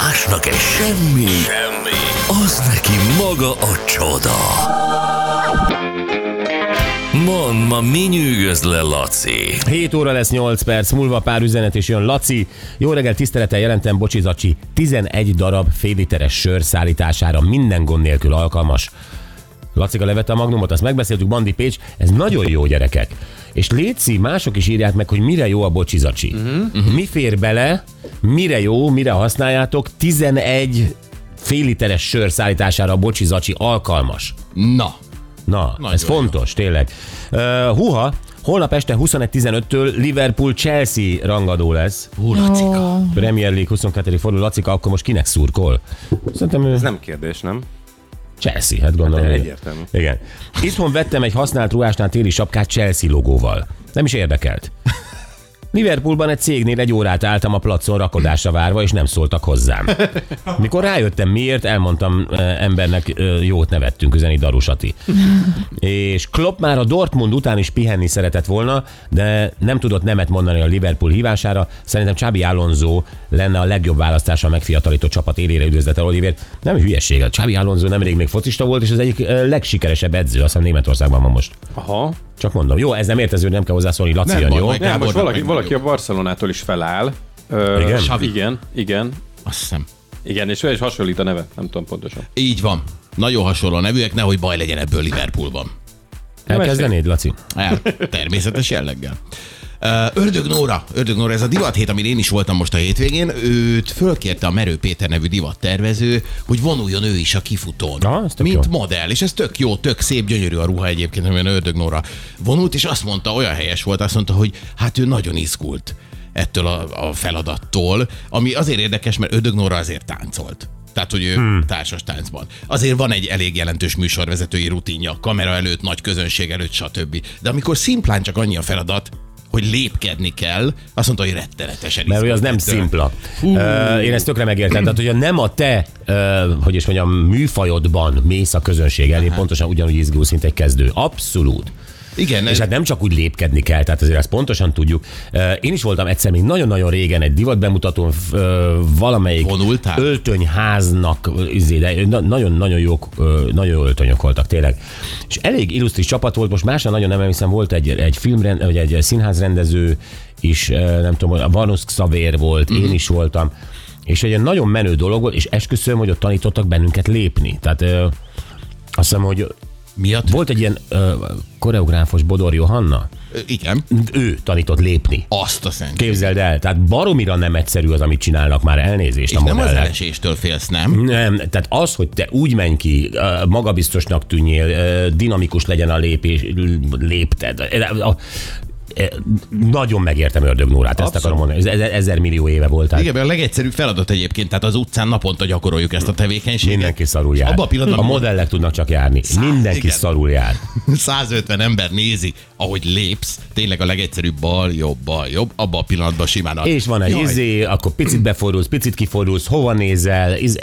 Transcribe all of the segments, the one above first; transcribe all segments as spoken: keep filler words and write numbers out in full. másnak egy semmi, semmi, az neki maga a csoda. Mondd, ma mi nyűgöz le, Laci? hét óra lesz nyolc perc, múlva pár üzenet és jön Laci. Jó reggel, tisztelettel jelentem, bocsi zacsi, tizenegy darab fél literes sör szállítására minden gond nélkül alkalmas. Lacika levette a magnumot, azt megbeszéltük, Bandi Pécs, ez nagyon jó, gyerekek. És léci, mások is írják meg, hogy mire jó a bocsi zacsi. Uh-huh. Mi fér bele, mire jó, mire használjátok, tizenegy fél literes sör szállítására a bocsi zacsi alkalmas. Na. Na, nagyon ez fontos, jó. Tényleg. Uh, huha, holnap este huszonegy tizenöttől Liverpool Chelsea rangadó lesz. Hú, Lacika. Oh. Premier League huszonkettő fordul, Lacika, akkor most kinek szurkol? Szerintem, ez nem kérdés, nem? Chelsea, hát gondolom. Hát igen. Itthon vettem egy használt ruhásnál téli sapkát Chelsea logóval. Nem is érdekelt. Liverpoolban egy cégnél egy órát álltam a placon rakodásra várva, és nem szóltak hozzám. Mikor rájöttem miért, elmondtam eh, embernek, eh, jót nevettünk, üzeni Darusati. És Klopp már a Dortmund után is pihenni szeretett volna, de nem tudott nemet mondani a Liverpool hívására. Szerintem Xabi Alonso lenne a legjobb választása a megfiatalító csapat élére, üdvözlete Oliver. Nem hülyeség, a Xabi Alonso nemrég még focista volt, és az egyik eh, legsikeresebb edző, azt hiszem Németországban van most. Aha. Csak mondom, jó, ez nem értező, nem kell hozzászólni, Laci, nem, jó? Nem, most valaki, valaki a Barcelonától is feláll. Ö, igen? Savi. Igen, igen. Azt hiszem. Igen, és ő is hasonlít a neve, nem tudom pontosan. Így van. Nagyon hasonló a nevűek, nehogy baj legyen ebből Liverpoolban. Elkezdenéd, Laci? El, természetes jelleggel. Ördög Nóra, Ördög Nóra, ez a divat hét, amin én is voltam most a hétvégén, őt fölkérte a Merő Péter nevű divattervező, hogy vonuljon ő is a kifutón, na, mint jó modell, és ez tök jó, tök szép, gyönyörű a ruha egyébként, amilyen Ördög Nóra vonult, és azt mondta, olyan helyes volt, azt mondta, hogy hát ő nagyon izgult ettől a, a feladattól, ami azért érdekes, mert Ördög Nóra azért táncolt. Tehát, hogy ő hmm. társas táncban. Azért van egy elég jelentős műsorvezetői rutinja, kamera előtt, nagy közönség előtt, stb. De amikor szimplán csak annyi a feladat, hogy lépkedni kell, azt mondta, hogy rettenetesen izgult. Mert az nem szimpla. Uh, én ezt tökre megértem. Tehát, hogyha nem a te, uh, hogy is mondjam, műfajodban mész a közönség elé, pontosan ugyanúgy izgulsz, mint egy kezdő. Abszolút. Igen, és ez... hát nem csak úgy lépkedni kell, tehát azért ezt pontosan tudjuk. Én is voltam egyszer még nagyon-nagyon régen egy divat bemutatón, valamelyik vonultál? Öltönyháznak, nagyon-nagyon jók, nagyon jó öltönyök voltak tényleg. És elég illusztris csapat volt, most másnál nagyon nem emlékszem, volt egy, egy, filmrend, vagy egy színházrendező is, nem tudom, a Varnosk Xavér volt, mm-hmm. én is voltam. És egy nagyon menő dolog volt, és esküszöm, hogy ott tanítottak bennünket lépni. Tehát azt hiszem, hogy miatt? Volt egy ilyen ö, koreográfos Bodor Johanna. Ö, igen. Ő tanított lépni. Azt a szent. Képzeld el. Tehát baromira nem egyszerű az, amit csinálnak, már elnézést. És a nem az eleséstől félsz, nem? Nem. Tehát az, hogy te úgy menj ki, magabiztosnak tűnjél, dinamikus legyen a lépés, lépted. Nagyon megértem Ördög Nórát, ezt akarom mondani. Ez ezer millió éve volt. Igen, mert a legegyszerűbb feladat egyébként, tehát az utcán naponta gyakoroljuk ezt a tevékenységet. Mindenki szarul jár. Abba a, a modellek tudnak csak járni. száz, Mindenki igen. szarul jár. százötven ember nézi, ahogy lépsz, tényleg a legegyszerűbb bal, jobb, bal, jobb, abban a pillanatban simán. És van egy izé, akkor picit beforulsz, picit kiforulsz, hova nézel, iz...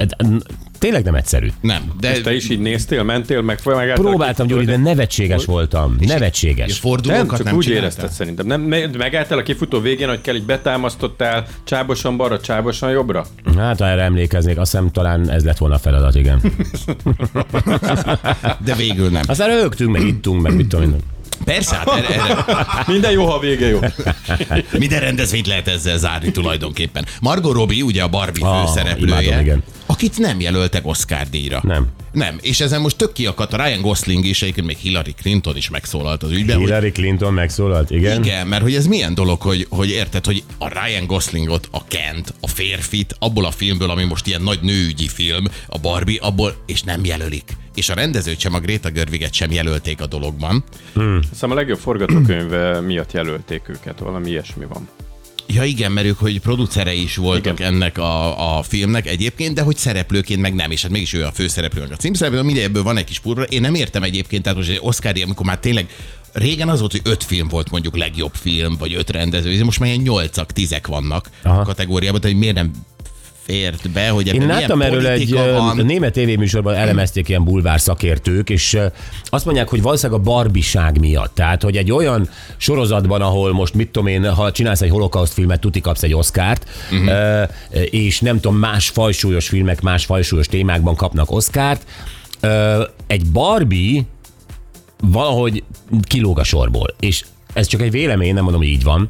Tényleg nem egyszerű. Nem. De és te is így néztél, mentél, meg megálltál. Próbáltam, Gyuri, de nevetséges voltam. Nevetséges. És fordulókat nem, csak nem úgy csináltál. Érezted szerintem. Nem, megálltál a kifutó végén, hogy kell, így betámasztottál csábosan balra, csábosan jobbra? Hát, ha erre emlékeznék, azt hiszem talán ez lett volna a feladat, igen. De végül nem. Aztán rögtünk, meg ittunk, meg mit tudom én. Persze, hát erre, erre. Minden jó, ha vége jó. Minden rendezvényt lehet ezzel zárni tulajdonképpen. Margot Robbie, ugye a Barbie ah, főszereplője, imádom, igen. akit nem jelöltek Oscar-díjra. Nem. Nem, és ezen most tök kiakadt a Ryan Gosling is, egyébként még Hillary Clinton is megszólalt az ügyben. Hillary hogy... Clinton megszólalt, igen? Igen, mert hogy ez milyen dolog, hogy, hogy érted, hogy a Ryan Goslingot, a Kent, a férfit, abból a filmből, ami most ilyen nagy nőügyi film, a Barbie, abból, és nem jelölik. És a rendezőt sem, a Greta Gerwiget sem jelölték a dologban. Hmm. Aztán a legjobb forgatókönyv miatt jelölték őket, valami ilyesmi van. Ja igen, mert ők, hogy producerei is voltak igen. ennek a, a filmnek egyébként, de hogy szereplőként meg nem, és hát mégis ő a főszereplőnek a címszereplő, mindegy, ebből van egy kis purra. Én nem értem egyébként, tehát most egy Oscar, amikor már tényleg régen az volt, hogy öt film volt mondjuk legjobb film, vagy öt rendező, most már ilyen nyolcak, tízek vannak Aha. a kategóriában, tehát miért nem fért be, hogy ebben milyen politika van. Én láttam erről egy, a német tévéműsorban elemezték ilyen bulvár szakértők, és azt mondják, hogy valószínűleg a barbiság miatt. Tehát, hogy egy olyan sorozatban, ahol most mit tudom én, ha csinálsz egy holokauszt filmet, tuti kapsz egy oszkárt, uh-huh. és nem tudom, más fajsúlyos filmek, más fajsúlyos témákban kapnak oszkárt. Egy Barbie valahogy kilóg a sorból, és ez csak egy vélemény, nem mondom, hogy így van,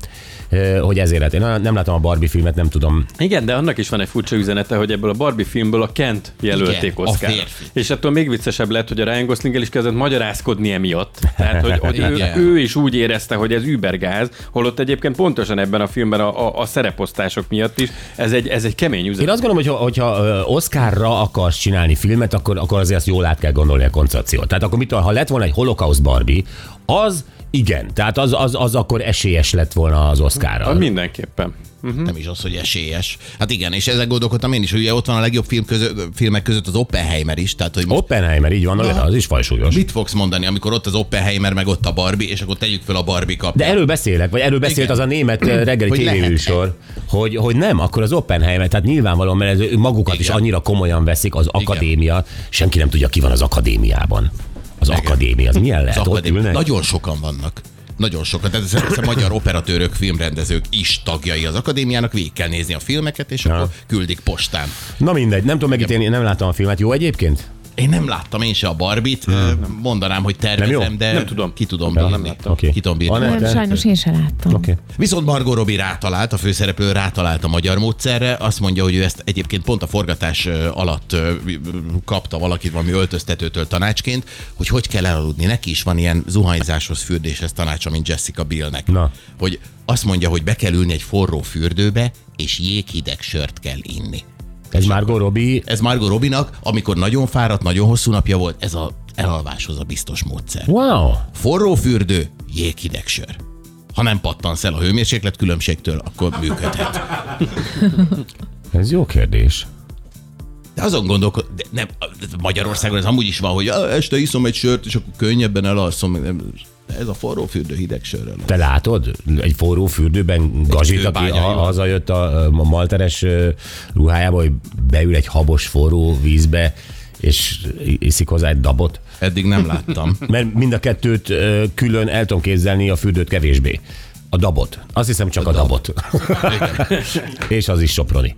hogy ezért lett. Én nem látom a Barbie filmet, nem tudom. Igen, de annak is van egy furcsa üzenete, hogy ebből a Barbie filmből a Kent jelölték Oscarra. És attól még viccesebb lett, hogy a Ryan Goslinggel is kezdett magyarázkodni emiatt. Tehát, hogy, hogy ő, ő is úgy érezte, hogy ez übergáz, holott egyébként pontosan ebben a filmben a, a, a szereposztások miatt is. Ez egy, ez egy kemény üzenet. Én azt gondolom, hogyha, hogyha Oscarra akarsz csinálni filmet, akkor, akkor azért azt jól át kell gondolni a koncepciót. Tehát akkor mit, ha lett volna egy holokauszt Barbie, az igen, tehát az, az, az akkor esélyes lett volna az Oscarral. Mindenképpen. Uh-huh. Nem is az, hogy esélyes. Hát igen, és ezzel gondolkodtam én is, hogy ugye ott van a legjobb film közö, filmek között az Oppenheimer is. Tehát, hogy most... Oppenheimer, így van, olyan, az is fajsúlyos. Mit fogsz mondani, amikor ott az Oppenheimer, meg ott a Barbie, és akkor tegyük fel a Barbie kapját. De erről beszélek, vagy erről beszélt igen. az a német reggeli tévéműsor, hogy, hogy nem, akkor az Oppenheimer, tehát nyilvánvalóan, mert magukat igen. is annyira komolyan veszik, az akadémia, igen. senki nem tudja, ki van az akadémiában. Az Egen. akadémia, az milyen lehet? Az ott ülnek? Nagyon sokan vannak. Nagyon sokan. Tehát ez a magyar operatőrök, filmrendezők is tagjai az akadémiának, végig kell nézni a filmeket, és ja. akkor küldik postán. Na mindegy, nem tudom megítélni, nem láttam a filmet. Jó egyébként? Én nem láttam én se a Barbie-t, hmm. mondanám, hogy tervezem, de nem tudom. Ki tudom bírni. Okay. Ki tudom bírni. Nem, sajnos én se láttam. Okay. Viszont Margot Robbie rátalált, a főszereplő rátalált a magyar módszerre, azt mondja, hogy ő ezt egyébként pont a forgatás alatt kapta valakit valami öltöztetőtől tanácsként, hogy hogy kell elaludni. Neki is van ilyen zuhanyzáshoz, fürdéshez tanácsa, mint Jessica Bielnek. Na. Hogy azt mondja, hogy be kell ülni egy forró fürdőbe, és jéghideg sört kell inni. Ez Margot Robbie. Ez Margot Robbie-nak, amikor nagyon fáradt, nagyon hosszú napja volt, ez az elalváshoz a biztos módszer. Wow! Forró fürdő, jéghideg sör. Ha nem pattansz el a hőmérséklet különbségtől, akkor működhet. Ez jó kérdés. De azon gondolkod, de nem, Magyarországon ez amúgy is van, hogy este iszom egy sört, és akkor könnyebben elalszom. Ez a forró fürdő hideg sörrel. Te látod? Egy forró fürdőben gazsit, aki hazajött a, a malteres ruhájába, hogy beül egy habos forró vízbe, és iszik hozzá egy dabot. Eddig nem láttam. Mert mind a kettőt külön el tudom képzelni, a fürdőt kevésbé. A dabot. Azt hiszem csak a, a dabot. És az is Soproni.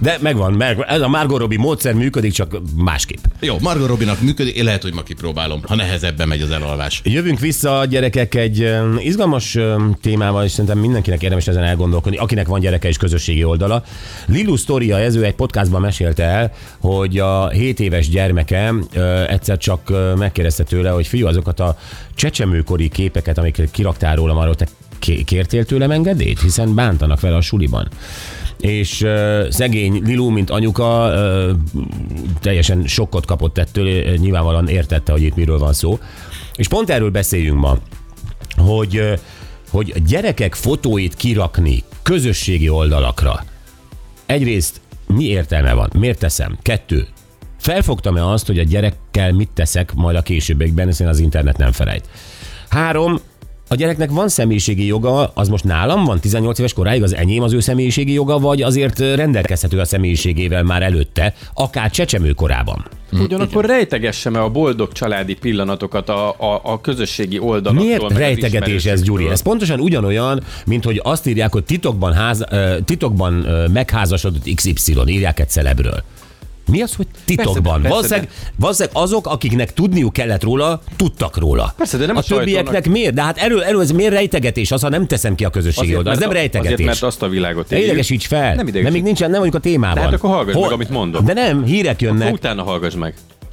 De megvan, ez a Margot Robbie módszer működik, csak másképp. Jó, Margot Robbie-nak működik, én lehet, hogy ma kipróbálom, ha nehezebben megy az elalvás. Jövünk vissza, gyerekek, egy izgalmas témával, és szerintem mindenkinek érdemes ezen elgondolkodni, akinek van gyereke és közösségi oldala. Lilu sztoria, ez ő egy podcastban mesélte el, hogy a hét éves gyermeke egyszer csak megkérdezte tőle, hogy fiú, azokat a csecsemőkori képeket, amiket kiraktál rólam, arról te kértél tőlem engedélyt, hiszen bántanak vele a suliban. És uh, szegény Lilu, mint anyuka, uh, teljesen sokkot kapott ettől, nyilvánvalóan értette, hogy itt miről van szó. És pont erről beszéljünk ma, hogy, uh, hogy a gyerekek fotóit kirakni közösségi oldalakra. Egyrészt mi értelme van? Miért teszem? Kettő. Felfogtam-e azt, hogy a gyerekkel mit teszek majd a későbbiekben, hiszen az internet nem felejt. Három. A gyereknek van személyiségi joga, az most nálam van tizennyolc éves koráig, az enyém az ő személyiségi joga, vagy azért rendelkezhető a személyiségével már előtte, akár csecsemő korában. Ugyanakkor rejtegessem-e a boldog családi pillanatokat a, a, a közösségi oldalaktól? Miért rejtegetés ez, Gyuri? Ez pontosan ugyanolyan, mint hogy azt írják, hogy titokban, ház, titokban megházasodott iksz ipszilon, írják egy celebről. Mi az, hogy titokban? Valószínűleg azok, akiknek tudniuk kellett róla, tudtak róla. Persze, de nem a, a többieknek miért? De hát erről, erről ez miért rejtegetés? Az, ha nem teszem ki a közösségi oldalra. Ez nem rejtegetés. Azért, mert azt a világot éljük. Idegesíts fel. Nem idegesíts. Nem, még nincsen, nem vagyunk a témában. De hát akkor hallgass Hol? meg, amit mondok. De nem, hírek jönnek. Akkor utána hallgass meg.